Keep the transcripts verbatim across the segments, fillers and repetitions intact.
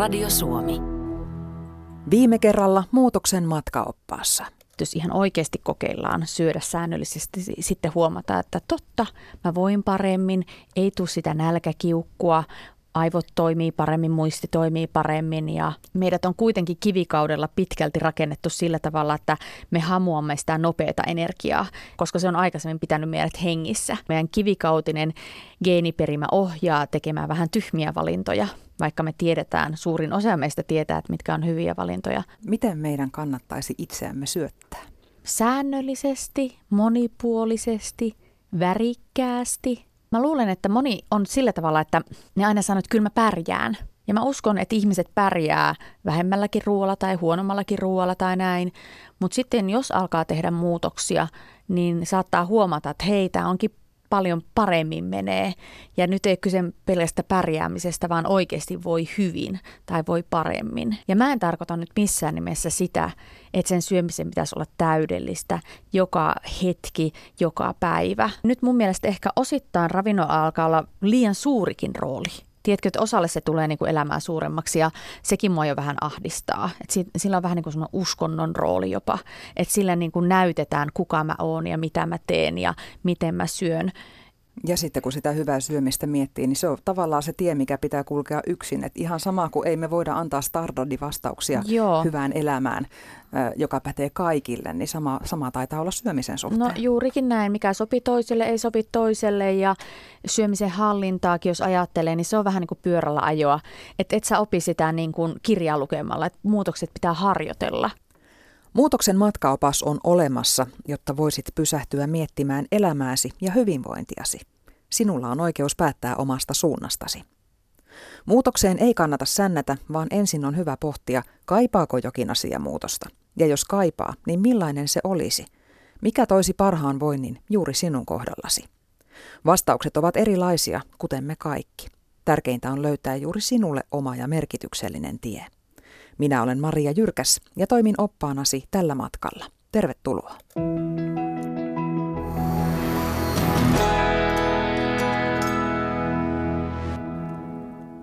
Radio Suomi. Viime kerralla muutoksen matkaoppaassa. Jos ihan oikeasti kokeillaan syödä säännöllisesti, sitten huomata, että totta, mä voin paremmin, ei tule sitä nälkäkiukkua, aivot toimii paremmin, muisti toimii paremmin ja meidät on kuitenkin kivikaudella pitkälti rakennettu sillä tavalla, että me hamuamme sitä nopeata energiaa, koska se on aikaisemmin pitänyt meidät hengissä. Meidän kivikautinen geeniperimä ohjaa tekemään vähän tyhmiä valintoja, vaikka me tiedetään, suurin osa meistä tietää, että mitkä on hyviä valintoja. Miten meidän kannattaisi itseämme syöttää? Säännöllisesti, monipuolisesti, värikkäästi. Mä luulen, että moni on sillä tavalla, että ne aina sanoo, että kyllä mä pärjään. Ja mä uskon, että ihmiset pärjää vähemmälläkin ruoalla tai huonommallakin ruoalla tai näin. Mutta sitten jos alkaa tehdä muutoksia, niin saattaa huomata, että hei, tää onkin paljon paremmin menee. Ja nyt ei kyse pelkästä pärjäämisestä, vaan oikeasti voi hyvin tai voi paremmin. Ja mä en tarkoita nyt missään nimessä sitä, että sen syömisen pitäisi olla täydellistä joka hetki, joka päivä. Nyt mun mielestä ehkä osittain ravinnon alkaa olla liian suurikin rooli. Tiedätkö, että osalle se tulee niin kuin elämää suuremmaksi ja sekin mua jo vähän ahdistaa. Et sillä on vähän niin kuin semmoinen uskonnon rooli jopa, että sillä niin kuin näytetään kuka mä oon ja mitä mä teen ja miten mä syön. Ja sitten kun sitä hyvää syömistä miettii, niin se on tavallaan se tie, mikä pitää kulkea yksin. Et ihan sama kuin ei me voida antaa stardoidivastauksia hyvään elämään, joka pätee kaikille, niin sama, sama taitaa olla syömisen suhteen. No juurikin näin, mikä sopii toiselle, ei sopi toiselle ja syömisen hallintaakin, jos ajattelee, niin se on vähän niin kuin pyörällä ajoa. Että et sä opi sitä niin kuin kirjaa lukemalla, että muutokset pitää harjoitella. Muutoksen matkaopas on olemassa, jotta voisit pysähtyä miettimään elämääsi ja hyvinvointiasi. Sinulla on oikeus päättää omasta suunnastasi. Muutokseen ei kannata sännätä, vaan ensin on hyvä pohtia, kaipaako jokin asia muutosta. Ja jos kaipaa, niin millainen se olisi? Mikä toisi parhaan voinnin juuri sinun kohdallasi? Vastaukset ovat erilaisia, kuten me kaikki. Tärkeintä on löytää juuri sinulle oma ja merkityksellinen tie. Minä olen Maria Jyrkäs ja toimin oppaanasi tällä matkalla. Tervetuloa.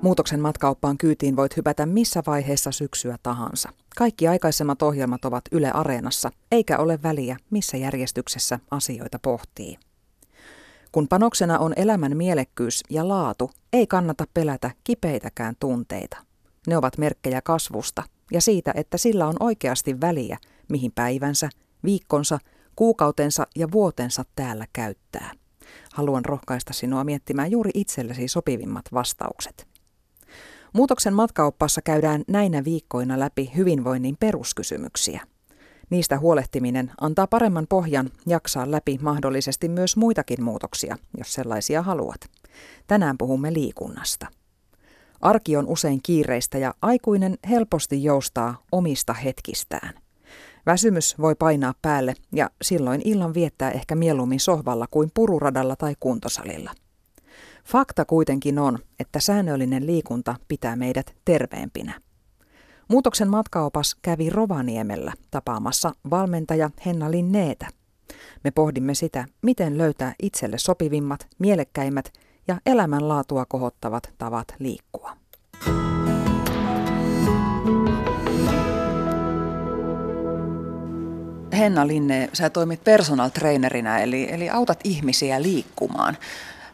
Muutoksen matkaoppaan kyytiin voit hypätä missä vaiheessa syksyä tahansa. Kaikki aikaisemmat ohjelmat ovat Yle Areenassa, eikä ole väliä missä järjestyksessä asioita pohtii. Kun panoksena on elämän mielekkyys ja laatu, ei kannata pelätä kipeitäkään tunteita. Ne ovat merkkejä kasvusta ja siitä, että sillä on oikeasti väliä, mihin päivänsä, viikkonsa, kuukautensa ja vuotensa täällä käyttää. Haluan rohkaista sinua miettimään juuri itsellesi sopivimmat vastaukset. Muutoksen matkaoppaassa käydään näinä viikkoina läpi hyvinvoinnin peruskysymyksiä. Niistä huolehtiminen antaa paremman pohjan jaksaa läpi mahdollisesti myös muitakin muutoksia, jos sellaisia haluat. Tänään puhumme liikunnasta. Arki on usein kiireistä ja aikuinen helposti joustaa omista hetkistään. Väsymys voi painaa päälle ja silloin illan viettää ehkä mieluummin sohvalla kuin pururadalla tai kuntosalilla. Fakta kuitenkin on, että säännöllinen liikunta pitää meidät terveempinä. Muutoksen matkaopas kävi Rovaniemellä tapaamassa valmentaja Henna Linnétä. Me pohdimme sitä, miten löytää itselle sopivimmat, mielekkäimmät ja elämänlaatua kohottavat tavat liikkua. Henna Linné, sä toimit personal trainerina, eli, eli autat ihmisiä liikkumaan.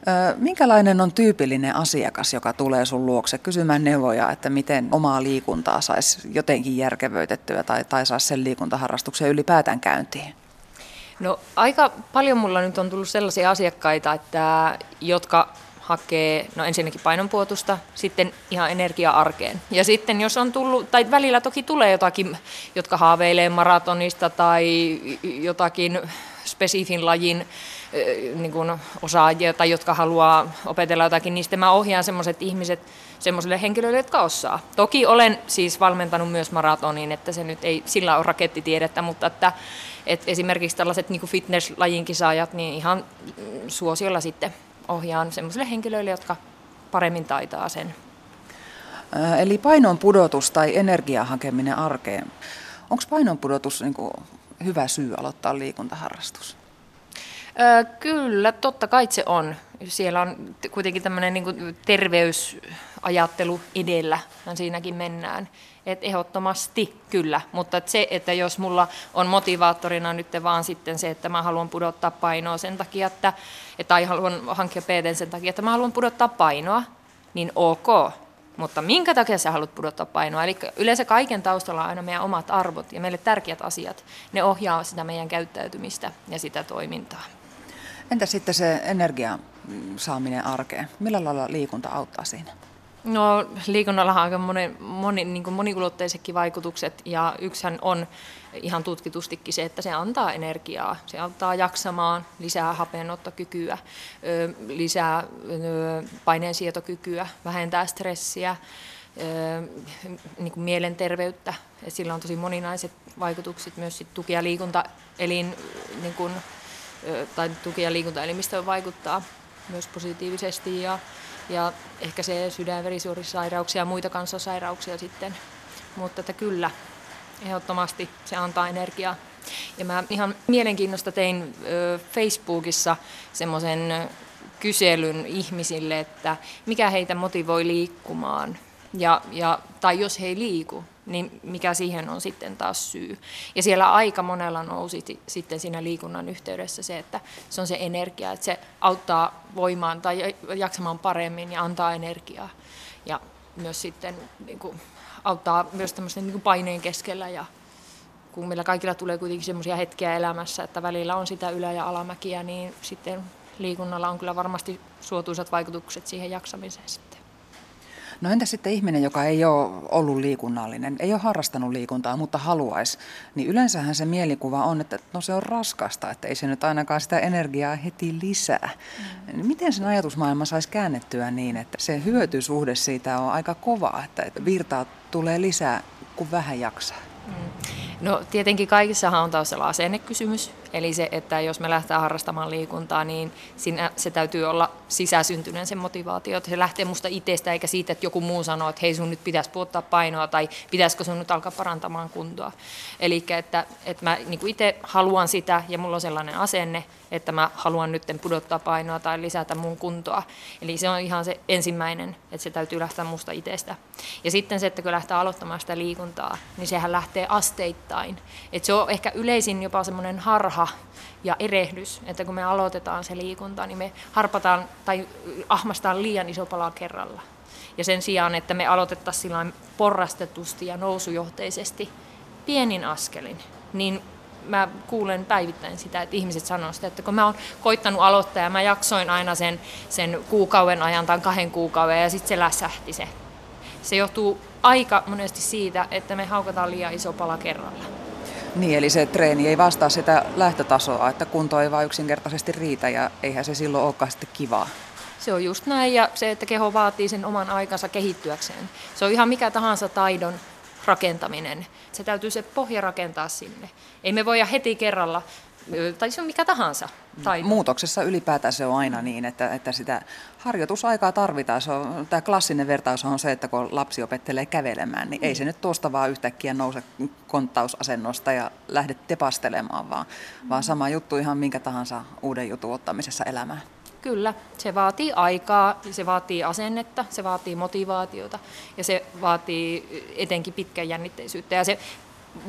Ö, minkälainen on tyypillinen asiakas, joka tulee sun luokse kysymään neuvoja, että miten omaa liikuntaa saisi jotenkin järkevöitettyä tai, tai saisi sen liikuntaharrastuksen ylipäätään käyntiin? No aika paljon mulla nyt on tullut sellaisia asiakkaita, että, jotka hakee no ensinnäkin painonpuotusta, sitten ihan energia-arkeen. Ja sitten jos on tullut, tai välillä toki tulee jotakin, jotka haaveilee maratonista tai jotakin spesifin lajin niin kuin osaajia tai jotka haluaa opetella jotakin, niin sitten mä ohjaan semmoiset ihmiset semmoisille henkilöille, jotka osaa. Toki olen siis valmentanut myös maratoniin, että se nyt ei sillä ole rakettitiedettä, mutta että, että esimerkiksi tällaiset niin kuin fitness-lajin kisaajat, niin ihan suosiolla sitten ohjaan semmoisille henkilöille, jotka paremmin taitaa sen. Eli painon pudotus tai energian hakeminen arkeen. Onko painon pudotus niin kuin hyvä syy aloittaa liikuntaharrastus? Kyllä, totta kai se on. Siellä on kuitenkin tämmöinen niin kuin terveys ajattelu edellä siinäkin mennään. Et ehdottomasti kyllä, mutta et se, että jos mulla on motivaattorina nyt vaan sitten se, että mä haluan pudottaa painoa sen takia, että, tai haluan hankkia P T:n sen takia, että mä haluan pudottaa painoa, niin ok. Mutta minkä takia sä haluat pudottaa painoa? Eli yleensä kaiken taustalla on aina meidän omat arvot ja meille tärkeät asiat. Ne ohjaa sitä meidän käyttäytymistä ja sitä toimintaa. Entä sitten se energian saaminen arkeen? Millä lailla liikunta auttaa siinä? No, liikunnalla on aika monen, moni, niin kuin monikulotteisestikin vaikutukset, ja yksihän on ihan tutkitustikin se, että se antaa energiaa, se antaa jaksamaan, lisää hapenottokykyä, lisää paineensietokykyä, vähentää stressiä, niin kuin mielenterveyttä. Sillä on tosi moninaiset vaikutukset, myös sit tuki- ja liikuntaelin, niin kuin, tai tuki- ja liikuntaelimistö vaikuttaa myös positiivisesti, ja Ja ehkä se sydän- ja verisuorisairauksia ja muita kanssasairauksia sitten. Mutta että kyllä, ehdottomasti se antaa energiaa. Ja mä ihan mielenkiinnosta tein Facebookissa semmoisen kyselyn ihmisille, että mikä heitä motivoi liikkumaan. Ja, ja, tai jos he ei liiku, niin mikä siihen on sitten taas syy. Ja siellä aika monella nousi sitten siinä liikunnan yhteydessä se, että se on se energia, että se auttaa voimaan tai jaksamaan paremmin ja antaa energiaa. Ja myös sitten niin kuin, auttaa myös tämmöisen niin kuin paineen keskellä. Ja kun meillä kaikilla tulee kuitenkin semmoisia hetkiä elämässä, että välillä on sitä ylä- ja alamäkiä, niin sitten liikunnalla on kyllä varmasti suotuisat vaikutukset siihen jaksamiseen sitten. No entä sitten ihminen, joka ei ole ollut liikunnallinen, ei ole harrastanut liikuntaa, mutta haluaisi, niin yleensähän se mielikuva on, että no se on raskasta, että ei se nyt ainakaan sitä energiaa heti lisää. Mm. Miten sen ajatusmaailma saisi käännettyä niin, että se hyötysuhde siitä on aika kova, että virtaa tulee lisää, kun vähän jaksaa? Mm. No tietenkin kaikissahan on taustalla asennekysymys, eli se, että jos me lähtee harrastamaan liikuntaa, niin siinä se täytyy olla sisäsyntyneen se motivaatio, että se lähtee musta itsestä eikä siitä, että joku muu sanoo, että hei sun nyt pitäisi pudottaa painoa tai pitäisikö sun nyt alkaa parantamaan kuntoa. Eli että, että mä niin kuin itse haluan sitä ja mulla on sellainen asenne, että mä haluan nyt pudottaa painoa tai lisätä mun kuntoa. Eli se on ihan se ensimmäinen, että se täytyy lähteä musta itsestä. Ja sitten se, että kun lähtee aloittamaan sitä liikuntaa, niin sehän lähtee asteittain. Et se on ehkä yleisin jopa semmoinen harha ja erehdys, että kun me aloitetaan se liikunta, niin me harpataan tai ahmastaan liian iso pala kerralla. Ja sen sijaan, että me aloitettaisiin sillain porrastetusti ja nousujohteisesti pienin askelin, niin mä kuulen päivittäin sitä, että ihmiset sanoo sitä, että kun mä oon koittanut aloittaa ja mä jaksoin aina sen, sen kuukauden ajan tai kahden kuukauden ja sitten se läsähti se. Se johtuu aika monesti siitä, että me haukataan liian iso pala kerralla. Niin, eli se treeni ei vastaa sitä lähtötasoa, että kunto ei vaan yksinkertaisesti riitä ja eihän se silloin olekaan sitten kivaa. Se on just näin, ja se, että keho vaatii sen oman aikansa kehittyäkseen. Se on ihan mikä tahansa taidon rakentaminen. Se täytyy se pohja rakentaa sinne. Ei me voida heti kerralla, tai se on mikä tahansa taito. Muutoksessa ylipäätään se on aina niin, että, että sitä harjoitusaikaa tarvitaan. Se on, tämä klassinen vertaus on se, että kun lapsi opettelee kävelemään, niin mm. ei se nyt tuosta vaan yhtäkkiä nouse konttausasennosta ja lähde tepastelemaan, vaan, mm. vaan sama juttu ihan minkä tahansa uuden jutun ottamisessa elämään. Kyllä, se vaatii aikaa, se vaatii asennetta, se vaatii motivaatiota ja se vaatii etenkin pitkän jännitteisyyttä. Ja se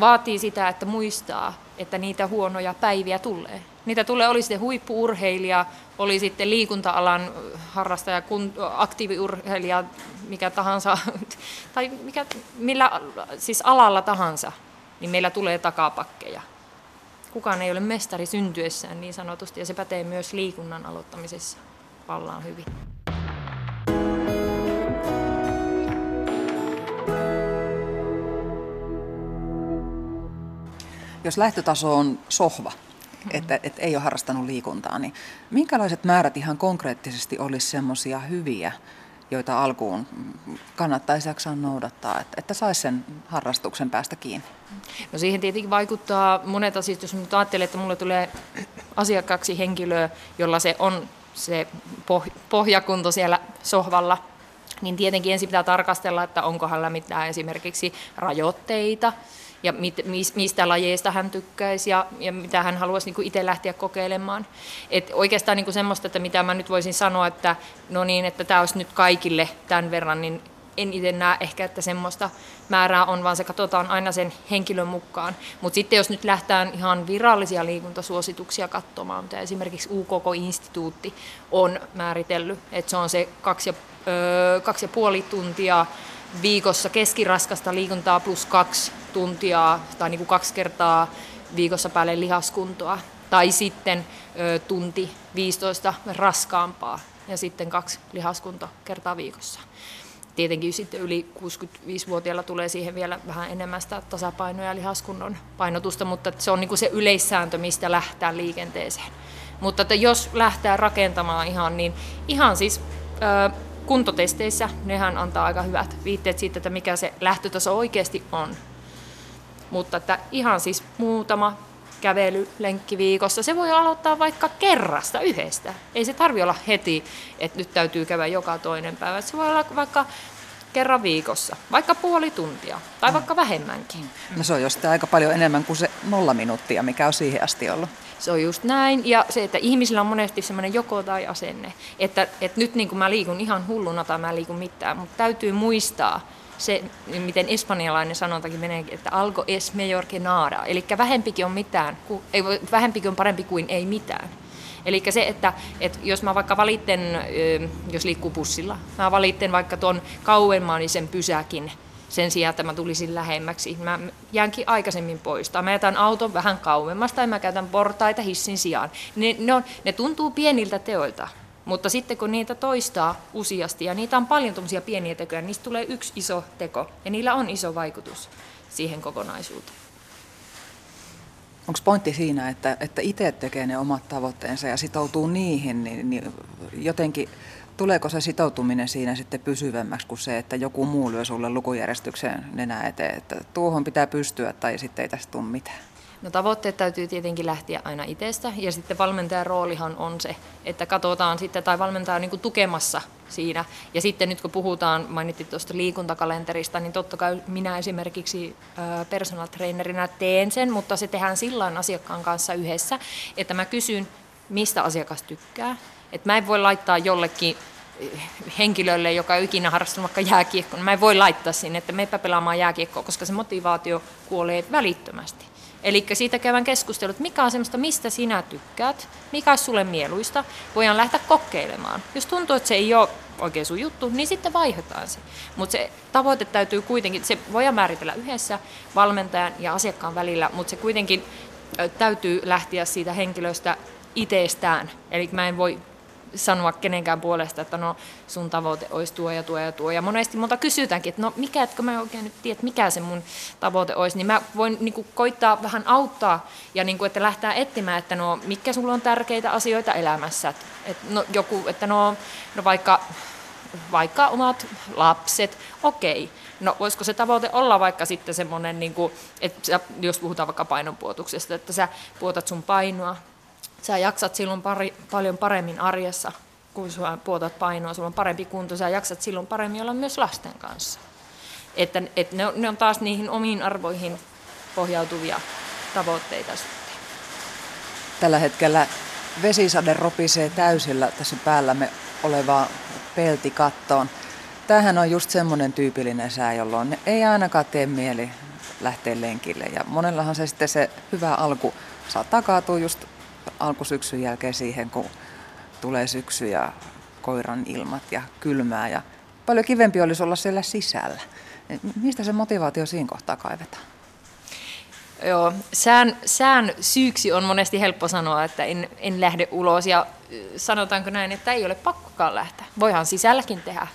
vaatii sitä, että muistaa, että niitä huonoja päiviä tulee. Niitä tulee, oli sitten huippu-urheilija, oli sitten liikunta-alan harrastaja, aktiiviurheilija, mikä tahansa, tai mikä, millä siis alalla tahansa, niin meillä tulee takapakkeja. Kukaan ei ole mestari syntyessään niin sanotusti, ja se pätee myös liikunnan aloittamisessa vallan hyvin. Jos lähtötaso on sohva, että, että ei ole harrastanut liikuntaa, niin minkälaiset määrät ihan konkreettisesti olisi semmoisia hyviä, joita alkuun kannattaisi jaksaa noudattaa, että, että saisi sen harrastuksen päästä kiinni? No siihen tietenkin vaikuttaa monet asiat. Jos nyt ajattelee, että mulle tulee asiakkaaksi henkilöä, jolla se on se pohjakunto siellä sohvalla, niin tietenkin ensin pitää tarkastella, että onko hänellä mitään esimerkiksi rajoitteita ja mit, mistä lajeista hän tykkäisi ja, ja mitä hän haluaisi niin kuin itse lähteä kokeilemaan. Et oikeastaan niin kuin semmoista, että mitä mä nyt voisin sanoa, että no niin, että tämä olisi nyt kaikille tämän verran, niin en itse näe ehkä, että semmoista määrää on, vaan se katsotaan aina sen henkilön mukaan. Mutta sitten jos nyt lähtään ihan virallisia liikuntasuosituksia katsomaan, mitä esimerkiksi U K K-instituutti on määritellyt, että se on se kaksi ja, ö, kaksi ja puoli tuntia viikossa keskiraskasta liikuntaa plus kaksi tuntia tai niin kuin kaksi kertaa viikossa päälle lihaskuntoa. Tai sitten ö, tunti viisitoista raskaampaa ja sitten kaksi lihaskunta kertaa viikossa. Tietenkin sitten yli kuusikymmentäviisivuotiailla tulee siihen vielä vähän enemmän sitä tasapainoa ja lihaskunnon painotusta, mutta se on niin kuin se yleissääntö, mistä lähtää liikenteeseen. Mutta että jos lähtee rakentamaan ihan, niin ihan siis äh, kuntotesteissä nehän antaa aika hyvät viitteet siitä, että mikä se lähtötaso oikeasti on. Mutta että ihan siis muutama kävelylenkki viikossa. Se voi aloittaa vaikka kerrasta yhdestä. Ei se tarvitse olla heti, että nyt täytyy käydä joka toinen päivä. Se voi olla vaikka kerran viikossa, vaikka puoli tuntia tai mm. vaikka vähemmänkin. No se on jo sitä aika paljon enemmän kuin se nolla minuuttia, mikä on siihen asti ollut. Se on just näin. Ja se, että ihmisillä on monesti semmoinen joko tai asenne. Että, että nyt niin kuin mä liikun ihan hulluna tai mä liikun mitään, mutta täytyy muistaa, se, miten espanjalainen sanontakin menee, että algo es mejor que nada, eli vähempikin on mitään, ei, vähempikin on parempi kuin ei mitään. Eli se, että, että jos mä vaikka valitten, jos liikkuu bussilla, mä valitten vaikka tuon kauemmanisen pysäkin sen sijaan, että mä tulisin lähemmäksi, mä jäänkin aikaisemmin pois, tai mä jätän auton vähän kauemmas, tai mä käytän portaita hissin sijaan. Ne, ne, on, ne tuntuu pieniltä teoilta. Mutta sitten kun niitä toistaa useasti, ja niitä on paljon tuommoisia pieniä tekoja, niistä tulee yksi iso teko, ja niillä on iso vaikutus siihen kokonaisuuteen. Onko pointti siinä, että, että itse tekee ne omat tavoitteensa ja sitoutuu niihin, niin, niin jotenkin tuleeko se sitoutuminen siinä sitten pysyvämmäksi kuin se, että joku muu lyö sulle lukujärjestykseen nenä eteen, että tuohon pitää pystyä tai sitten ei tästä tule mitään? No tavoitteet täytyy tietenkin lähteä aina itsestä, ja sitten valmentajan roolihan on se, että katsotaan sitten, tai valmentaja on niin kuin tukemassa siinä. Ja sitten nyt kun puhutaan, mainittiin tuosta liikuntakalenterista, niin totta kai minä esimerkiksi personal trainerinä teen sen, mutta se tehdään sillain asiakkaan kanssa yhdessä, että mä kysyn, mistä asiakas tykkää. Että mä en voi laittaa jollekin henkilölle, joka ei ikinä harrastanut vaikka jääkiekkoa, niin mä en voi laittaa sinne, että meipä pelaamaan jääkiekkoa, koska se motivaatio kuolee välittömästi. Eli siitä käydään keskustelua, että mikä on semmoista, mistä sinä tykkäät, mikä on sulle mieluista, voidaan lähteä kokeilemaan. Jos tuntuu, että se ei ole oikein sun juttu, niin sitten vaihdetaan se. Mutta se tavoite täytyy kuitenkin, se voidaan määritellä yhdessä valmentajan ja asiakkaan välillä, mutta se kuitenkin täytyy lähteä siitä henkilöstä itsestään. Eli mä en voi sanoa kenenkään puolesta, että no sun tavoite olisi tuo ja tuo ja tuo. Ja monesti multa kysytäänkin, että no mikä, että kun mä oikein nyt tiedän, mikä se mun tavoite olisi, niin mä voin niin kuin koittaa vähän auttaa ja niin kuin, että lähtää etsimään, että no mitkä sulla on tärkeitä asioita elämässä. Että, että no joku, että no, no vaikka, vaikka omat lapset, okei. No voisiko se tavoite olla vaikka sitten semmoinen, niin kuin, että jos puhutaan vaikka painonpuotuksesta, että sä puotat sun painoa, sä jaksat silloin pari, paljon paremmin arjessa, kun sä puotat painoa, sulla on parempi kunto, sä jaksat silloin paremmin olla myös lasten kanssa. Että, et ne, on, ne on taas niihin omiin arvoihin pohjautuvia tavoitteita sitten. Tällä hetkellä vesisade ropisee täysillä tässä päällämme olevaan peltikattoon. Tämähän on just semmoinen tyypillinen sää, jolloin ei ainakaan tee mieli lähteä lenkille. Ja monellahan se sitten se hyvä alku saattaa kaatua just alkusyksyn jälkeen siihen, kun tulee syksy ja koiran ilmat ja kylmää. Ja paljon kivempi olisi olla siellä sisällä. Mistä se motivaatio siinä kohtaa kaivetaan? Joo, sään, sään syyksi on monesti helppo sanoa, että en, en lähde ulos. Ja sanotaanko näin, että ei ole pakkokaan lähteä. Voihan sisälläkin tehdä.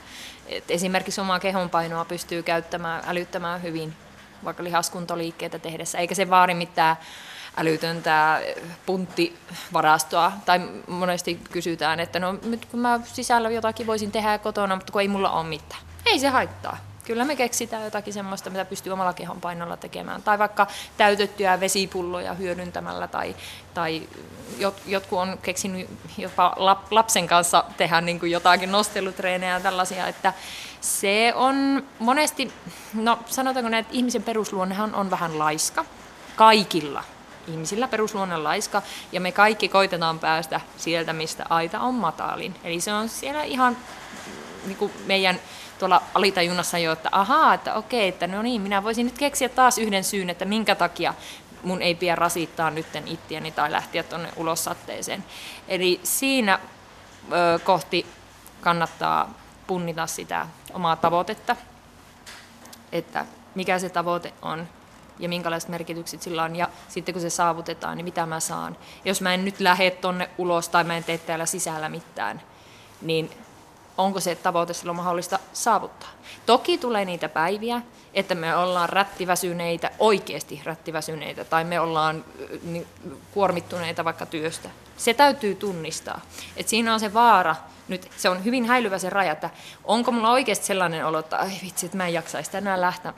Et esimerkiksi omaa kehonpainoa pystyy käyttämään, älyttämään hyvin, vaikka lihaskuntoliikkeitä tehdessä. Eikä se vaadi mitään älytöntä punttivarastoa, tai monesti kysytään, että no nyt kun mä sisällä jotakin voisin tehdä kotona, mutta kun ei mulla ole mitään. Ei se haittaa. Kyllä me keksitään jotakin semmoista, mitä pystyy omalla kehon painolla tekemään. Tai vaikka täytettyjä vesipulloja hyödyntämällä. Tai, tai jot, jotkut on keksinyt jopa lapsen kanssa tehdä niin kuin jotakin nostelutreenejä ja tällaisia. Että se on monesti, no sanotaanko näin, että ihmisen perusluonnehan on vähän laiska. Kaikilla ihmisillä perusluonne on laiska. Ja me kaikki koitetaan päästä sieltä, mistä aita on matalin. Eli se on siellä ihan niin kuin meidän tuolla alitajunnassa jo, että ahaa, että okei, että no niin, minä voisin nyt keksiä taas yhden syyn, että minkä takia mun ei pidä rasittaa nytten ittiäni tai lähteä tuonne ulos satteeseen. Eli siinä ö, kohti kannattaa punnita sitä omaa tavoitetta, että mikä se tavoite on ja minkälaiset merkitykset sillä on, ja sitten kun se saavutetaan, niin mitä mä saan. Jos mä en nyt lähde tuonne ulos tai mä en tee täällä sisällä mitään, niin onko se tavoite silloin mahdollista saavuttaa. Toki tulee niitä päiviä, että me ollaan rättiväsyneitä, oikeasti rättiväsyneitä, tai me ollaan kuormittuneita vaikka työstä. Se täytyy tunnistaa. Et siinä on se vaara, nyt se on hyvin häilyvä se raja, että onko mulla oikeasti sellainen olo, että ai vitsi, että mä en jaksaisi tänään lähteä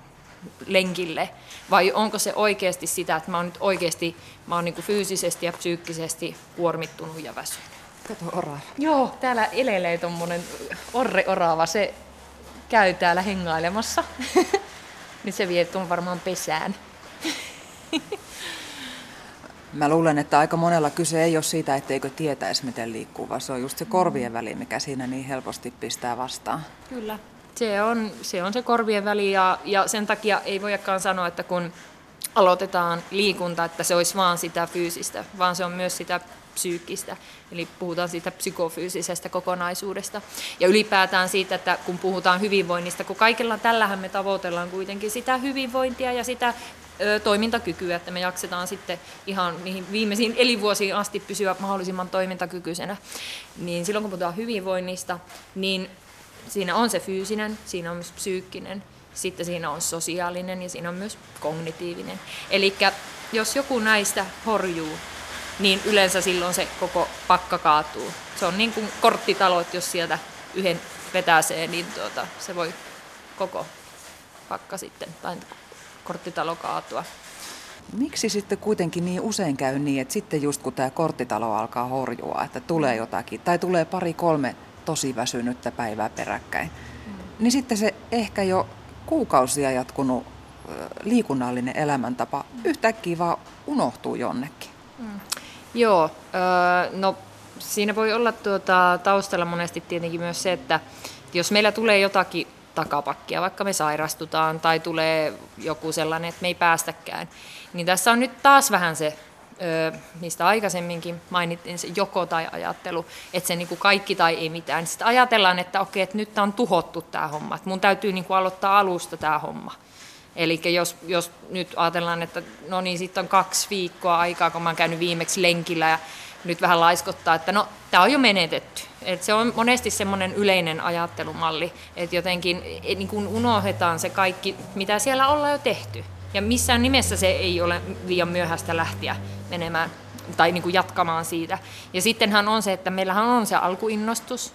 lenkille, vai onko se oikeasti sitä, että mä oon nyt oikeasti mä oon niin kuin fyysisesti ja psyykkisesti kuormittunut ja väsynyt. Orava. Joo, täällä elelee tuommoinen orre-orava, se käy täällä hengailemassa. Nyt se vie tuon varmaan pesään. Mä luulen, että aika monella kyse ei ole siitä, etteikö tietäisi miten liikkuu, vaan se on just se korvien väli, mikä siinä niin helposti pistää vastaan. Kyllä, se on se, on se korvien väli ja, ja sen takia ei voikaan sanoa, että kun aloitetaan liikunta, että se olisi vaan sitä fyysistä, vaan se on myös sitä psyykkistä, eli puhutaan siitä psykofyysisestä kokonaisuudesta. Ja ylipäätään siitä, että kun puhutaan hyvinvoinnista, kun kaikilla tällähän me tavoitellaan kuitenkin sitä hyvinvointia ja sitä ö, toimintakykyä, että me jaksetaan sitten ihan niihin viimeisiin elinvuosiin asti pysyä mahdollisimman toimintakykyisenä. Niin silloin kun puhutaan hyvinvoinnista, niin siinä on se fyysinen, siinä on myös psyykkinen, sitten siinä on sosiaalinen ja siinä on myös kognitiivinen. Eli jos joku näistä horjuu, niin yleensä silloin se koko pakka kaatuu. Se on niin kuin korttitalot, jos sieltä yhden vetäsee, niin tuota, se voi koko pakka sitten, tai korttitalo kaatua. Miksi sitten kuitenkin niin usein käy niin, että sitten just kun tämä korttitalo alkaa horjua, että tulee jotakin, tai tulee pari-kolme tosi väsynyttä päivää peräkkäin, mm. niin sitten se ehkä jo kuukausia jatkunut liikunnallinen elämäntapa mm. yhtäkkiä vaan unohtuu jonnekin. Mm. Joo, no siinä voi olla tuota, taustalla monesti tietenkin myös se, että jos meillä tulee jotakin takapakkia, vaikka me sairastutaan tai tulee joku sellainen, että me ei päästäkään, niin tässä on nyt taas vähän se, mistä aikaisemminkin mainittiin, se joko tai ajattelu, että se niin kuin kaikki tai ei mitään. Sitten ajatellaan, että okei, että nyt on tuhottu tämä homma, että mun täytyy niin kuin aloittaa alusta tämä homma. Eli jos, jos nyt ajatellaan, että no niin, sitten on kaksi viikkoa aikaa, kun mä oon käynyt viimeksi lenkillä ja nyt vähän laiskottaa, että no, tämä on jo menetetty. Et se on monesti semmoinen yleinen ajattelumalli, että jotenkin et niin kun unohdetaan se kaikki, mitä siellä ollaan jo tehty. Ja missään nimessä se ei ole liian myöhäistä lähteä menemään tai niin kun jatkamaan siitä. Ja sittenhän on se, että meillähän on se alkuinnostus.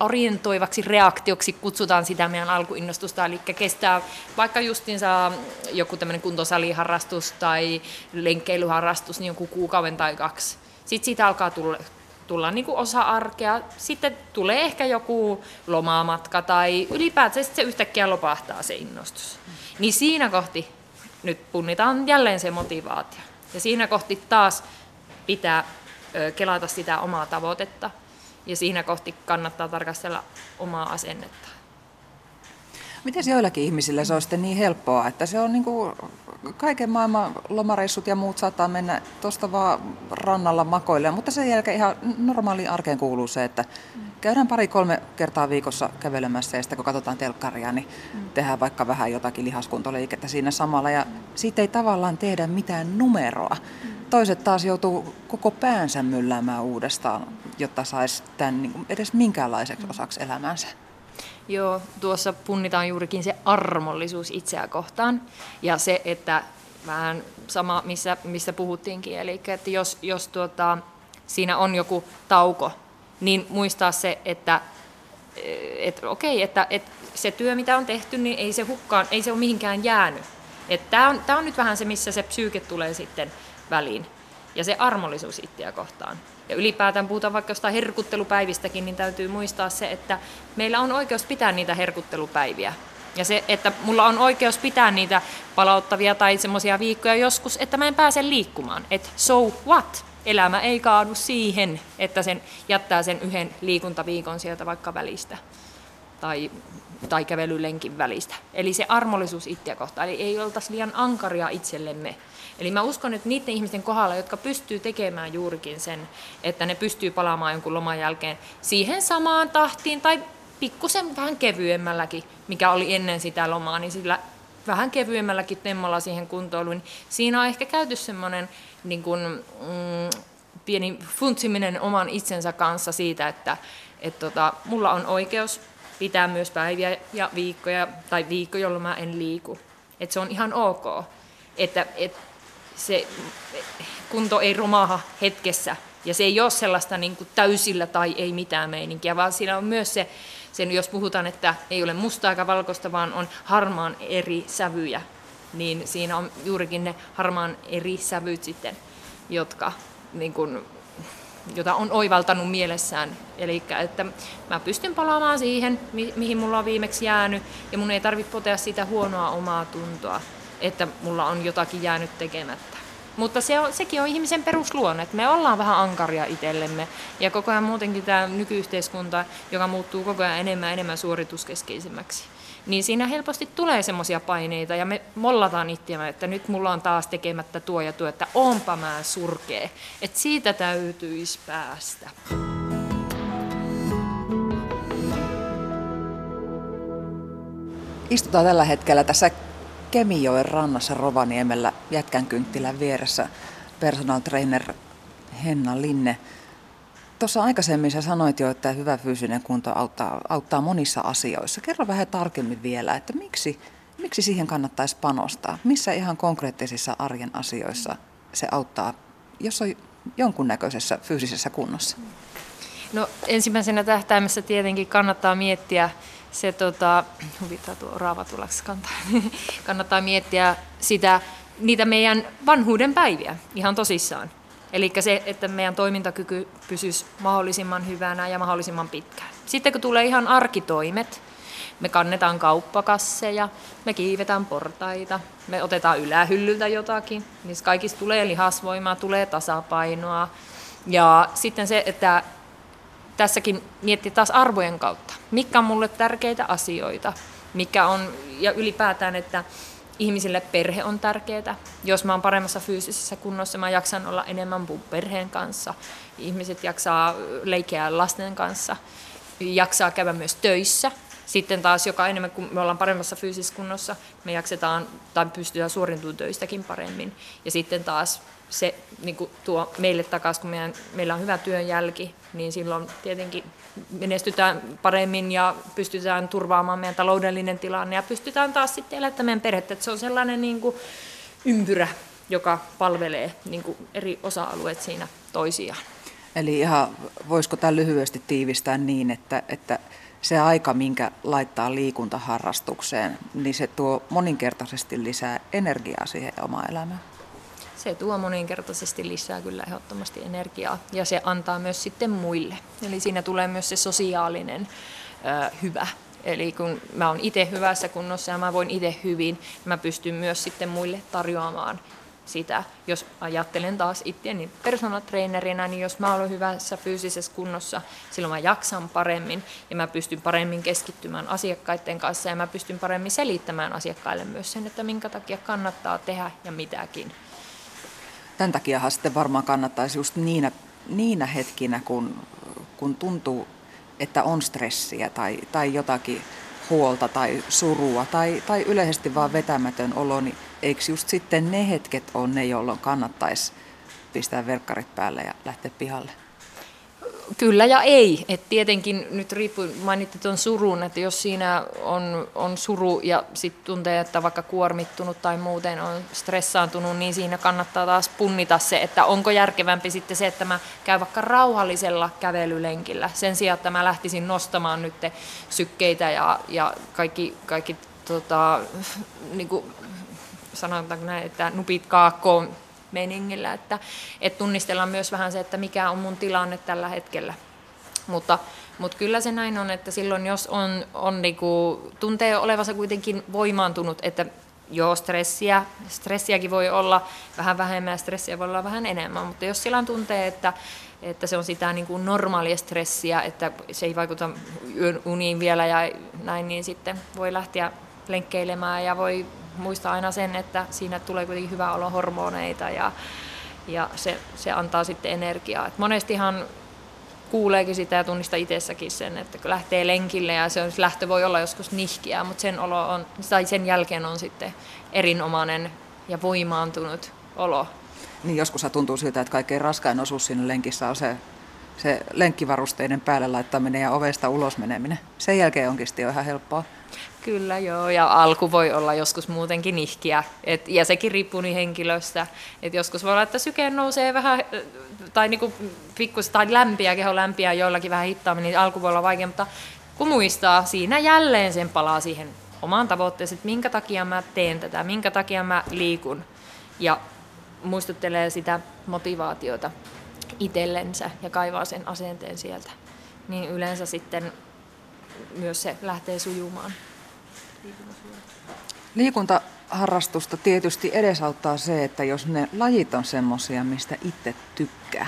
Orientoivaksi reaktioksi kutsutaan sitä meidän alkuinnostusta, eli kestää vaikka justiinsa joku tämmöinen kuntosaliharrastus tai lenkkeilyharrastus, niin joku kuukauden tai kaksi. Sitten siitä alkaa tulla, tulla niin kuin osa arkea, sitten tulee ehkä joku lomamatka tai ylipäätään se yhtäkkiä lopahtaa se innostus. Niin siinä kohti nyt punnitaan jälleen se motivaatio ja siinä kohti taas pitää kelata sitä omaa tavoitetta. Ja siinä kohti kannattaa tarkastella omaa asennetta. Miten joillakin ihmisillä se on sitten niin helppoa, että se on niin kuin kaiken maailman lomareissut ja muut saattaa mennä tuosta vaan rannalla makoille, mutta sen jälkeen ihan normaaliin arkeen kuuluu se, että käydään pari-kolme kertaa viikossa kävelemässä ja sitten kun katsotaan telkkaria, niin mm. tehdään vaikka vähän jotakin lihaskuntoliikettä siinä samalla ja siitä ei tavallaan tehdä mitään numeroa. Mm. Toiset taas joutuu koko päänsä mylläämään uudestaan, jotta saisi tämän niin kuin edes minkäänlaiseksi osaksi elämäänsä. Joo, tuossa punnitaan juurikin se armollisuus itseä kohtaan ja se, että vähän sama, missä, missä puhuttiinkin, eli että jos, jos tuota, siinä on joku tauko, niin muistaa se, että et, okei, että et se työ, mitä on tehty, niin ei se hukkaan, ei se ole mihinkään jäänyt. Tämä on, on nyt vähän se, missä se psyyke tulee sitten väliin ja se armollisuus itseä kohtaan. Ja ylipäätään puhutaan vaikka jostain herkuttelupäivistäkin, niin täytyy muistaa se, että meillä on oikeus pitää niitä herkuttelupäiviä. Ja se, että mulla on oikeus pitää niitä palauttavia tai semmoisia viikkoja joskus, että mä en pääse liikkumaan. Että so what? Elämä ei kaadu siihen, että sen jättää sen yhden liikuntaviikon sieltä vaikka välistä tai, tai kävelylenkin välistä. Eli se armollisuus itseä kohtaan. Eli ei oltaisi liian ankaria itsellemme. Eli mä uskon, että niiden ihmisten kohdalla, jotka pystyy tekemään juurikin sen, että ne pystyy palaamaan jonkun loman jälkeen siihen samaan tahtiin tai pikkusen vähän kevyemmälläkin, mikä oli ennen sitä lomaa, niin sillä vähän kevyemmälläkin temmolla siihen kuntoiluun, niin siinä on ehkä käyty semmoinen niin kuin, mm, pieni funtsiminen oman itsensä kanssa siitä, että et tota, mulla on oikeus pitää myös päiviä ja viikkoja, tai viikko, jolloin mä en liiku. Et se on ihan ok, että et se kunto ei romaha hetkessä. Ja se ei ole sellaista niin kuin täysillä tai ei mitään meininkiä, vaan siinä on myös se, sen, jos puhutaan, että ei ole mustaa eikä valkoista, vaan on harmaan eri sävyjä, niin siinä on juurikin ne harmaan eri sävyt sitten, jotka, niin kuin, jota on oivaltanut mielessään. Eli että mä pystyn palaamaan siihen, mi- mihin mulla on viimeksi jäänyt, ja mun ei tarvitse potea sitä huonoa omaa tuntoa, että mulla on jotakin jäänyt tekemättä. Mutta se on, sekin on ihmisen perusluonne, että me ollaan vähän ankaria itsellemme. Ja koko ajan muutenkin tämä nykyyhteiskunta, joka muuttuu koko ajan enemmän enemmän suorituskeskeisemmäksi, niin siinä helposti tulee semmoisia paineita ja me mollataan itseämme, että nyt mulla on taas tekemättä tuo ja tuo, että onpa mä surkea. Että siitä täytyisi päästä. Istutaan tällä hetkellä tässä Kemijoen rannassa Rovaniemellä Jätkän kynttilän vieressä personal trainer Henna Linné. Tuossa aikaisemmin sä sanoit jo, että hyvä fyysinen kunto auttaa, auttaa monissa asioissa. Kerro vähän tarkemmin vielä, että miksi, miksi siihen kannattaisi panostaa? Missä ihan konkreettisissa arjen asioissa se auttaa, jos on jonkunnäköisessä fyysisessä kunnossa? No ensimmäisenä tähtäimessä tietenkin kannattaa miettiä, Se tota, huvittaa tuo raava tulaksi kantaa. Kannattaa miettiä sitä, niitä meidän vanhuuden päiviä ihan tosissaan. Eli se, että meidän toimintakyky pysyisi mahdollisimman hyvänä ja mahdollisimman pitkään. Sitten kun tulee ihan arkitoimet, me kannetaan kauppakasseja, me kiivetään portaita, me otetaan ylähyllyltä jotakin. Niissä kaikissa tulee lihasvoimaa, tulee tasapainoa. Ja sitten se, että tässäkin miettii taas arvojen kautta, mitkä on mulle tärkeitä asioita, mikä on, ja ylipäätään, että ihmisille perhe on tärkeää. Jos mä oon paremmassa fyysisessä kunnossa, mä jaksan olla enemmän perheen kanssa. Ihmiset jaksaa leikeä lasten kanssa, jaksaa käydä myös töissä. Sitten taas, joka enemmän kun me ollaan paremmassa fyysisessä kunnossa, me jaksetaan tai pystytään suoriutumaan töistäkin paremmin. Ja sitten taas se niin kuin tuo meille takaisin, kun meidän, meillä on hyvä työnjälki, niin silloin tietenkin menestytään paremmin ja pystytään turvaamaan meidän taloudellinen tilanne ja pystytään taas sitten elättämään meidän perhettä. Että se on sellainen niin kuin ympyrä, joka palvelee niin kuin eri osa-alueet siinä toisiaan. Eli ihan voisiko tämän lyhyesti tiivistää niin, että, että se aika, minkä laittaa liikuntaharrastukseen, niin se tuo moninkertaisesti lisää energiaa siihen omaan elämään? Se tuo moninkertaisesti lisää kyllä ehdottomasti energiaa ja se antaa myös sitten muille. Eli siinä tulee myös se sosiaalinen ö, hyvä. Eli kun mä oon itse hyvässä kunnossa ja mä voin itse hyvin, mä pystyn myös sitten muille tarjoamaan sitä. Jos ajattelen taas itseäni personal trainerina, niin jos mä olen hyvässä fyysisessä kunnossa, silloin mä jaksan paremmin ja mä pystyn paremmin keskittymään asiakkaiden kanssa ja mä pystyn paremmin selittämään asiakkaille myös sen, että minkä takia kannattaa tehdä ja mitäkin. Tämän takiahan sitten varmaan kannattaisi just niinä, niinä hetkinä, kun, kun tuntuu, että on stressiä tai, tai jotakin huolta tai surua tai, tai yleisesti vaan vetämätön olo, niin eikö just sitten ne hetket ole ne, jolloin kannattaisi pistää verkkarit päälle ja lähteä pihalle? Kyllä ja ei. Et tietenkin nyt riippuu, mainitti tuon surun, että jos siinä on, on suru ja sitten tuntee, että vaikka kuormittunut tai muuten on stressaantunut, niin siinä kannattaa taas punnita se, että onko järkevämpi sitten se, että mä käyn vaikka rauhallisella kävelylenkillä. Sen sijaan, että mä lähtisin nostamaan nyt sykkeitä ja, ja kaikki, kaikki tota, niin kuin sanotaanko näin, että nupit kaakkoon meningillä, että, että tunnistellaan myös vähän se, että mikä on mun tilanne tällä hetkellä. Mutta, mutta kyllä se näin on, että silloin jos on, on niinku, tuntee olevansa kuitenkin voimaantunut, että joo, stressiä, stressiäkin voi olla vähän vähemmän ja stressiä voi olla vähän enemmän, mutta jos silloin tuntee, että, että se on sitä niinku normaalia stressiä, että se ei vaikuta yön uniin vielä ja näin, niin sitten voi lähteä lenkkeilemään ja voi muista aina sen, että siinä tulee kuitenkin hyvä olo hormoneita ja, ja se, se antaa sitten energiaa. Et monestihan kuuleekin sitä ja tunnistaa itsessäkin sen, että kun lähtee lenkille ja se lähtö voi olla joskus nihkiä, mutta sen, olo on, tai sen jälkeen on sitten erinomainen ja voimaantunut olo. Niin joskus tuntuu siltä, että kaikkein raskain osuus siinä lenkissä on se, se lenkkivarusteiden päälle laittaminen ja ovesta ulos meneminen. Sen jälkeen onkin sitten jo ihan helppoa. Kyllä joo, ja alku voi olla joskus muutenkin ihkiä, et, ja sekin riippuu niin henkilöstä, että joskus voi olla, että sykeen nousee vähän, tai, niinku, pikkus, tai lämpiä, keho lämpiä, joillakin vähän hittaammin, niin alku voi olla vaikea, mutta kun muistaa, siinä jälleen sen palaa siihen omaan tavoitteeseen, että minkä takia mä teen tätä, minkä takia mä liikun, ja muistuttelee sitä motivaatiota itsellensä, ja kaivaa sen asenteen sieltä, niin yleensä sitten myös se lähtee sujumaan. Liikuntaharrastusta tietysti edesauttaa se, että jos ne lajit on semmoisia, mistä itse tykkää,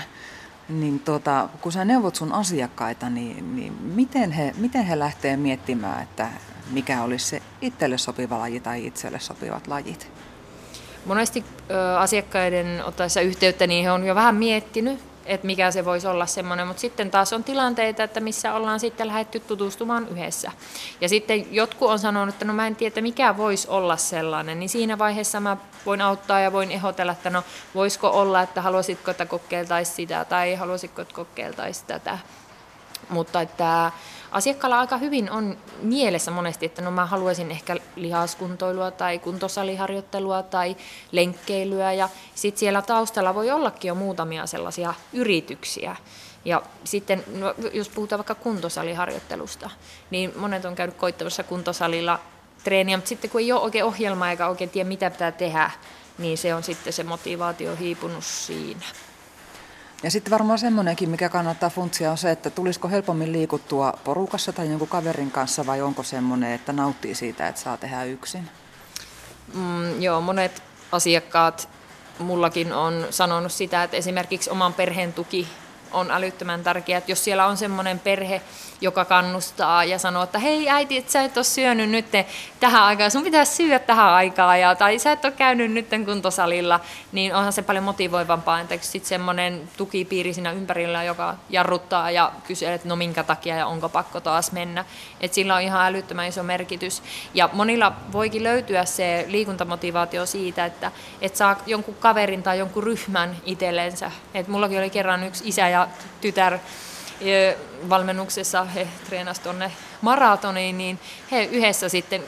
niin tuota, kun sä neuvot sun asiakkaita, niin, niin miten, he, miten he lähtee miettimään, että mikä olisi se itselle sopiva laji tai itselle sopivat lajit? Monesti ö, asiakkaiden ottaessa yhteyttä, niin he on jo vähän miettinyt, että mikä se voisi olla semmoinen, mutta sitten taas on tilanteita, että missä ollaan sitten lähdetty tutustumaan yhdessä. Ja sitten jotkut on sanonut, että no mä en tiedä, mikä voisi olla sellainen, niin siinä vaiheessa mä voin auttaa ja voin ehdotella, että no voisiko olla, että haluaisitko, että kokeiltaisi sitä tai haluaisitko, että kokeiltaisi tätä. Mutta että asiakkaalla aika hyvin on mielessä monesti, että no mä haluaisin ehkä lihaskuntoilua tai kuntosaliharjoittelua tai lenkkeilyä ja sitten siellä taustalla voi ollakin jo muutamia sellaisia yrityksiä. Ja sitten, no, jos puhutaan vaikka kuntosaliharjoittelusta, niin monet on käynyt koittamassa kuntosalilla treeniä, mutta sitten kun ei ole oikein ohjelmaa eikä oikein tiedä mitä pitää tehdä, niin se on sitten se motivaatio hiipunut siinä. Ja sitten varmaan semmoinenkin, mikä kannattaa funtsia, on se, että tulisiko helpommin liikuttua porukassa tai jonkun kaverin kanssa, vai onko semmoinen, että nauttii siitä, että saa tehdä yksin? Mm, joo, monet asiakkaat mullakin on sanonut sitä, että esimerkiksi oman perheen tuki on älyttömän tärkeää, että jos siellä on semmoinen perhe, joka kannustaa ja sanoo, että hei äiti, sä et ole syönyt nyt tähän aikaan, sun pitäisi syödä tähän aikaan, ja, tai sä et ole käynyt nyt kuntosalilla, niin onhan se paljon motivoivampaa, että sitten semmoinen tukipiiri siinä ympärillä, joka jarruttaa ja kysyy, että no minkä takia ja onko pakko taas mennä, että sillä on ihan älyttömän iso merkitys, ja monilla voikin löytyä se liikuntamotivaatio siitä, että et saa jonkun kaverin tai jonkun ryhmän itsellensä, että mullakin oli kerran yksi isä ja ja tytär valmennuksessa, he treenasivat tuonne maratoniin, niin he yhdessä sitten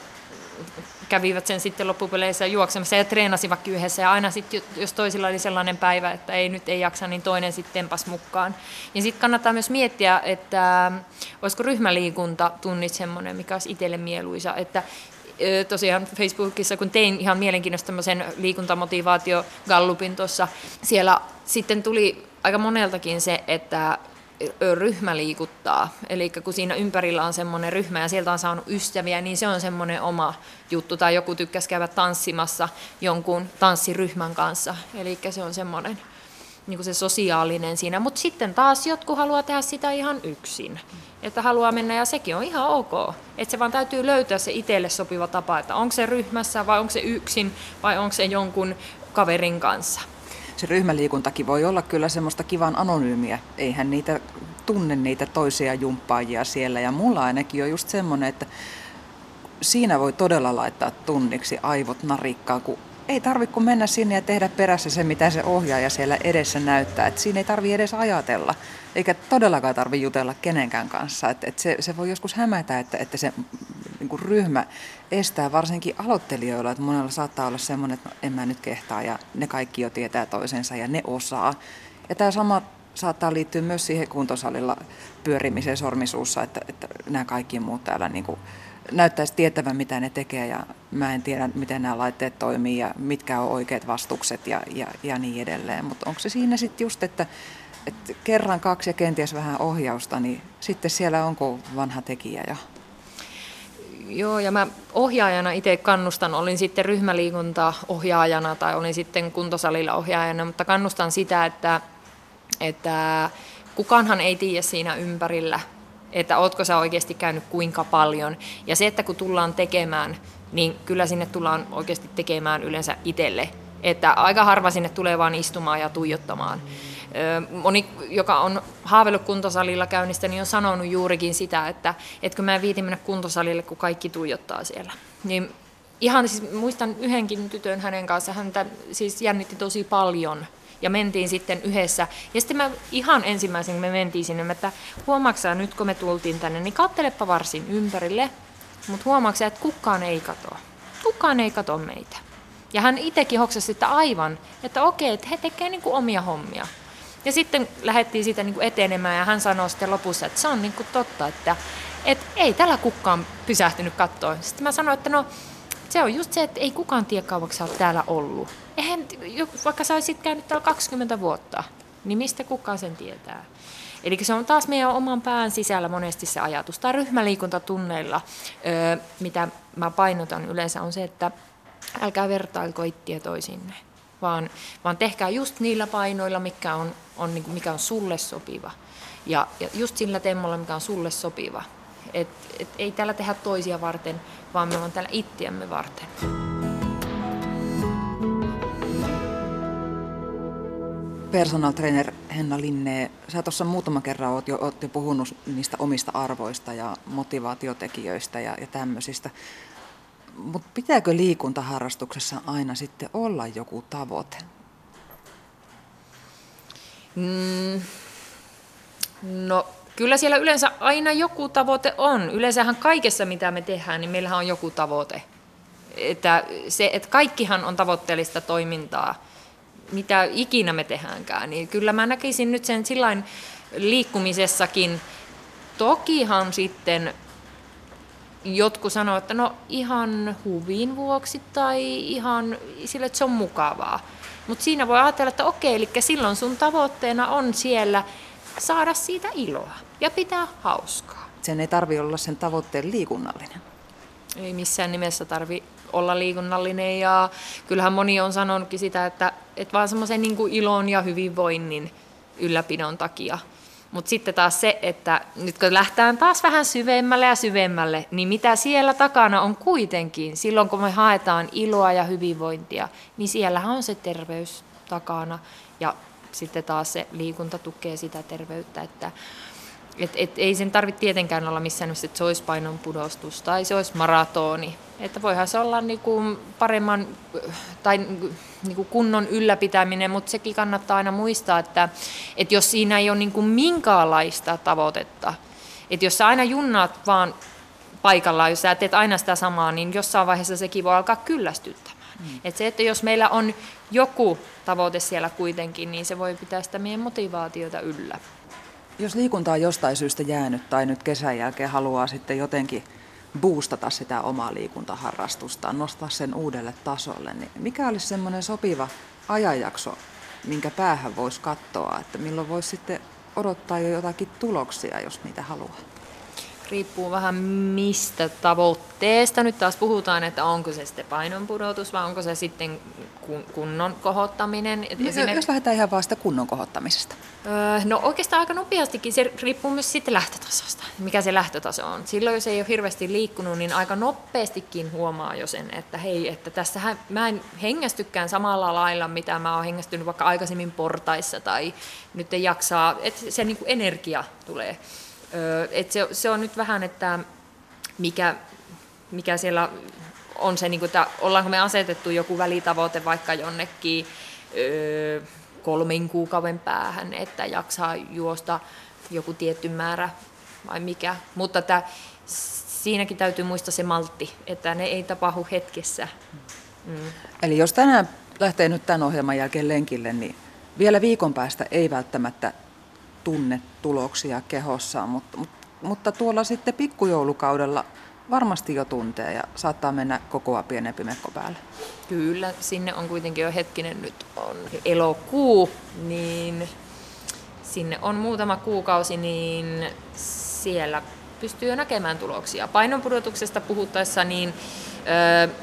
kävivät sen sitten loppupeleissä juoksemassa ja treenasivat yhdessä. Ja aina sitten, jos toisilla oli sellainen päivä, että ei nyt ei jaksa, niin toinen sitten tempas mukaan. Ja sitten kannattaa myös miettiä, että olisiko ryhmäliikunta tunnit semmoinen, mikä olisi itselle mieluisa. Että tosiaan Facebookissa, kun tein ihan mielenkiinnosta tämmöisen liikuntamotivaatio-gallupin tuossa, siellä sitten tuli aika moneltakin se, että ryhmä liikuttaa, eli kun siinä ympärillä on semmoinen ryhmä ja sieltä on saanut ystäviä, niin se on semmoinen oma juttu, tai joku tykkäsi käydä tanssimassa jonkun tanssiryhmän kanssa, eli se on semmoinen niin kuin se sosiaalinen siinä, mutta sitten taas jotkut haluaa tehdä sitä ihan yksin, että haluaa mennä ja sekin on ihan ok, että se vaan täytyy löytää se itselle sopiva tapa, että onko se ryhmässä vai onko se yksin vai onko se jonkun kaverin kanssa. Se ryhmäliikuntakin voi olla kyllä semmoista kivan anonyymiä, eihän niitä tunne niitä toisia jumppaajia siellä ja mulla ainakin on just semmoinen, että siinä voi todella laittaa tunniksi aivot narikkaan, kun ei tarvitse kun mennä sinne ja tehdä perässä se, mitä se ohjaaja siellä edessä näyttää, että siinä ei tarvitse edes ajatella, Eikä todellakaan tarvitse jutella kenenkään kanssa. Et, et se, se voi joskus hämätä, että, että se niin kuin ryhmä estää varsinkin aloittelijoilla. Että monella saattaa olla semmoinen, että no, en mä nyt kehtaa ja ne kaikki jo tietää toisensa ja ne osaa. Ja tämä sama saattaa liittyä myös siihen kuntosalilla pyörimiseen sormisuussa, että, että nämä kaikki muut täällä niin kuin näyttäisi tietävän, mitä ne tekee ja mä en tiedä, miten nämä laitteet toimii ja mitkä on oikeat vastukset ja, ja, ja niin edelleen. Mutta onko se siinä sitten just, että Et kerran, kaksi ja kenties vähän ohjausta, niin sitten siellä onko vanha tekijä jo? Joo, ja mä ohjaajana itse kannustan, olin sitten ryhmäliikuntaohjaajana tai olin sitten kuntosalilla ohjaajana, mutta kannustan sitä, että, että kukaanhan ei tiedä siinä ympärillä, että ootko sä oikeasti käynyt kuinka paljon. Ja se, että kun tullaan tekemään, niin kyllä sinne tullaan oikeasti tekemään yleensä itselle. Että aika harva sinne tulee vaan istumaan ja tuijottamaan. Moni, joka on haaveillut kuntosalilla käynnistä, niin on sanonut juurikin sitä, että etkö mä viitin mennä kuntosalille, kun kaikki tuijottaa siellä. Niin ihan siis muistan yhdenkin tytön hänen kanssa, häntä siis jännitti tosi paljon ja mentiin sitten yhdessä. Ja sitten mä ihan ensimmäisen, kun me mentiin sinne, että huomaatko nyt kun me tultiin tänne, niin katselepa varsin ympärille, mutta huomaatko että kukaan ei katoa. Kukaan ei katoa meitä. Ja hän itsekin hoksasi sitä aivan, että okei, että he tekevät niin kuin omia hommia. Ja sitten lähdettiin siitä niin kuin etenemään ja hän sanoi sitten lopussa, että se on niin kuin totta, että, että ei tällä kukaan pysähtynyt kattoon. Sitten mä sanoin, että no se on just se, että ei kukaan tiedä kauanko sä oot täällä ollut. Eihän, vaikka sä olisit käynyt täällä kaksikymmentä vuotta, niin mistä kukaan sen tietää. Eli se on taas meidän oman pään sisällä monesti se ajatus. Tai ryhmäliikuntatunneilla, mitä mä painotan yleensä, on se, että älkää vertailko ittiä toisinne. Vaan, vaan tehkää just niillä painoilla, mikä on, on, mikä on sulle sopiva. Ja, ja just sillä temmolla, mikä on sulle sopiva. Et, et ei täällä tehdä toisia varten, vaan me ollaan täällä ittiämme varten. Personal trainer Henna Linné, sä tuossa muutama kerran oot jo, oot jo puhunut niistä omista arvoista ja motivaatiotekijöistä ja, ja tämmöisistä. Mutta pitääkö liikuntaharrastuksessa aina sitten olla joku tavoite? Mm, no kyllä siellä yleensä aina joku tavoite on. Yleensähän kaikessa mitä me tehdään, niin meillähän on joku tavoite. Että se, että kaikkihan on tavoitteellista toimintaa, mitä ikinä me tehdäänkään. Niin kyllä mä näkisin nyt sen sillain liikkumisessakin. Tokihan sitten jotkut sanoo, että no ihan huvin vuoksi tai ihan sille, että se on mukavaa. Mutta siinä voi ajatella, että okei, eli silloin sun tavoitteena on siellä saada siitä iloa ja pitää hauskaa. Sen ei tarvitse olla sen tavoitteen liikunnallinen. Ei missään nimessä tarvitse olla liikunnallinen ja kyllähän moni on sanonutkin sitä, että, että vaan semmoisen niin kuin ilon ja hyvinvoinnin ylläpidon takia. Mutta sitten taas se, että nyt kun lähtään taas vähän syvemmälle ja syvemmälle, niin mitä siellä takana on kuitenkin, silloin kun me haetaan iloa ja hyvinvointia, niin siellähän on se terveys takana ja sitten taas se liikunta tukee sitä terveyttä, että et, et, ei sen tarvitse tietenkään olla missään, että se olisi painon pudostus tai se olisi maratoni, että voihan se olla niinku paremman tai niinku kunnon ylläpitäminen, mutta sekin kannattaa aina muistaa, että et jos siinä ei ole niinku minkäänlaista tavoitetta, että jos sä aina junnaat vaan paikallaan, jos sä teet aina sitä samaa, niin jossain vaiheessa sekin voi alkaa kyllästyttämään. Mm. Et se, että jos meillä on joku tavoite siellä kuitenkin, niin se voi pitää sitä meidän motivaatiota yllä. Jos liikunta on jostain syystä jäänyt tai nyt kesän jälkeen haluaa sitten jotenkin boostata sitä omaa liikuntaharrastustaan, nostaa sen uudelle tasolle, niin mikä olisi semmoinen sopiva ajanjakso, minkä päähän voisi katsoa, että milloin voisi sitten odottaa jo jotakin tuloksia, jos niitä haluaa? Riippuu vähän mistä tavoitteesta nyt taas puhutaan, että onko se sitten painonpudotus vai onko se sitten kunnon kohottaminen. No, esimerk... Jos lähdetään ihan vaan sitä kunnon kohottamisesta. Öö, no oikeastaan aika nopeastikin se riippuu myös sitten lähtötasosta, mikä se lähtötaso on. Silloin jos ei ole hirveästi liikkunut, niin aika nopeastikin huomaa jo sen, että hei, että tässähän mä en hengästykään samalla lailla, mitä mä oon hengästynyt vaikka aikaisemmin portaissa tai nyt ei jaksaa, että se niin kuin energia tulee. Et se, se on nyt vähän, että mikä, mikä siellä on se, niin kuin, että ollaanko me asetettu joku välitavoite vaikka jonnekin kolmen kuukauden päähän, että jaksaa juosta joku tietty määrä vai mikä. Mutta tämä, siinäkin täytyy muistaa se maltti, että ne ei tapahdu hetkessä. Mm. Eli jos tänään lähtee nyt tämän ohjelman jälkeen lenkille, niin vielä viikon päästä ei välttämättä tunne tuloksia kehossaan, mutta, mutta, mutta tuolla sitten pikkujoulukaudella varmasti jo tuntee ja saattaa mennä kokoa pienempi mekko päälle. Kyllä, sinne on kuitenkin jo hetkinen, nyt on elokuu, niin sinne on muutama kuukausi, niin siellä pystyy jo näkemään tuloksia. Painonpudotuksesta puhuttaessa niin öö,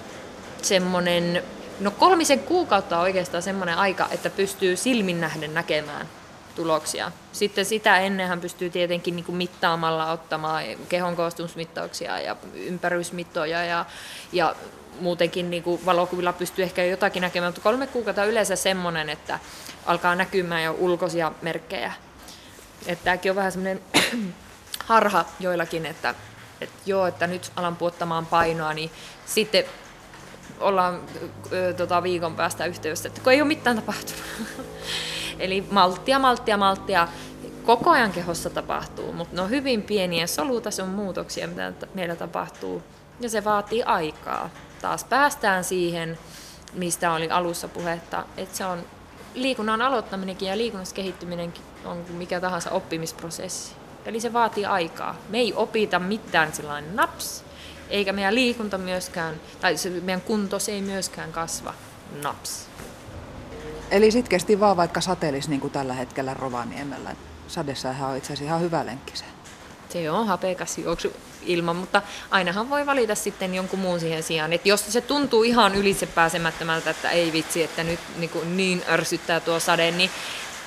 semmoinen, no kolmisen kuukautta on oikeastaan semmoinen aika, että pystyy silmin nähden näkemään tuloksia. Sitten sitä ennenhän pystyy tietenkin niin kuin mittaamalla ottamaan kehon koostumusmittauksia ja ympärysmittoja ja, ja muutenkin niin kuin valokuvilla pystyy ehkä jotakin näkemään, mutta kolme kuukautta on yleensä semmoinen, että alkaa näkymään jo ulkoisia merkkejä. Että tämäkin on vähän semmoinen harha joillakin, että, että joo, että nyt alan puottamaan painoa, niin sitten ollaan ö, tota, viikon päästä yhteydessä, että kun ei ole mitään tapahtunut. Eli malttia, malttia, malttia. Koko ajan kehossa tapahtuu, mutta ne on hyvin pieniä solutason muutoksia, mitä meillä tapahtuu. Ja se vaatii aikaa. Taas päästään siihen, mistä oli alussa puhetta, että se on liikunnan aloittaminenkin ja liikunnassa kehittyminen on mikä tahansa oppimisprosessi. Eli se vaatii aikaa. Me ei opita mitään sellainen naps, eikä meidän liikunta myöskään, tai meidän kunto se ei myöskään kasva naps. Eli sitkeästi vaan vaikka satelis niin kuin tällä hetkellä Rovaniemellä. Sadessahan on itse asiassa ihan hyvä lenkkiseen. Se on hapekas juoksu ilman, mutta ainahan voi valita sitten jonkun muun siihen sijaan. Et jos se tuntuu ihan ylitse pääsemättömältä, että ei vitsi, että nyt niin, niin ärsyttää tuo sade, niin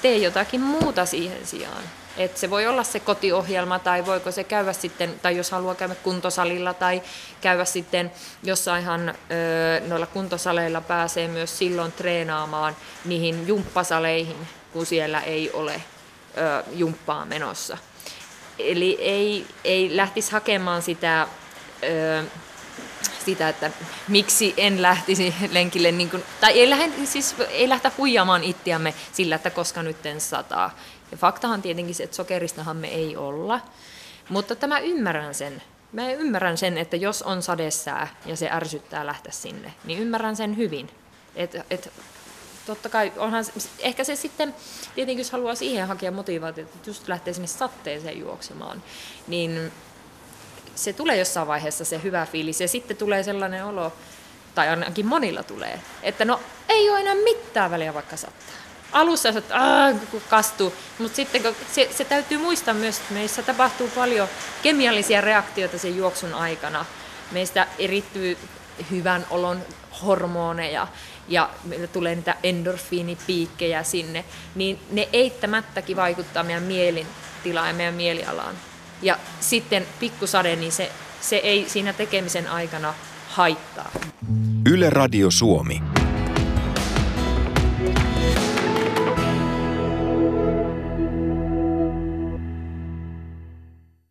tee jotakin muuta siihen sijaan. Et se voi olla se kotiohjelma tai voiko se käydä sitten, tai jos haluaa käydä kuntosalilla tai käydä sitten jossainhan noilla kuntosaleilla pääsee myös silloin treenaamaan niihin jumppasaleihin, kun siellä ei ole ö, jumppaa menossa. Eli ei, ei lähtisi hakemaan sitä, ö, sitä, että miksi en lähtisi lenkille, niin kuin, tai ei, lähde, siis, ei lähteä huijaamaan itseämme sillä, että koska nyt en sataa. Ja faktahan tietenkin se, että sokeristahan me ei olla, mutta tämä ymmärrän sen. Mä ymmärrän sen, että jos on sadessää ja se ärsyttää lähteä sinne, niin ymmärrän sen hyvin. Et, et, totta kai onhan, ehkä se sitten, tietenkin jos haluaa siihen hakea motivaatiota, että just lähtee sinne satteeseen juoksemaan, niin se tulee jossain vaiheessa se hyvä fiilis ja sitten tulee sellainen olo, tai ainakin monilla tulee, että no ei ole enää mitään väliä vaikka sattaa. Alussa on, että kastuu, mutta sitten se, se täytyy muistaa myös, että meissä tapahtuu paljon kemiallisia reaktioita sen juoksun aikana. Meistä erittyy hyvän olon hormoneja ja meillä tulee niitä endorfiinipiikkejä sinne, niin ne eittämättäkin vaikuttaa meidän mielintilaan ja meidän mielialaan. Ja sitten pikkusade, niin se, se ei siinä tekemisen aikana haittaa. Yle Radio Suomi.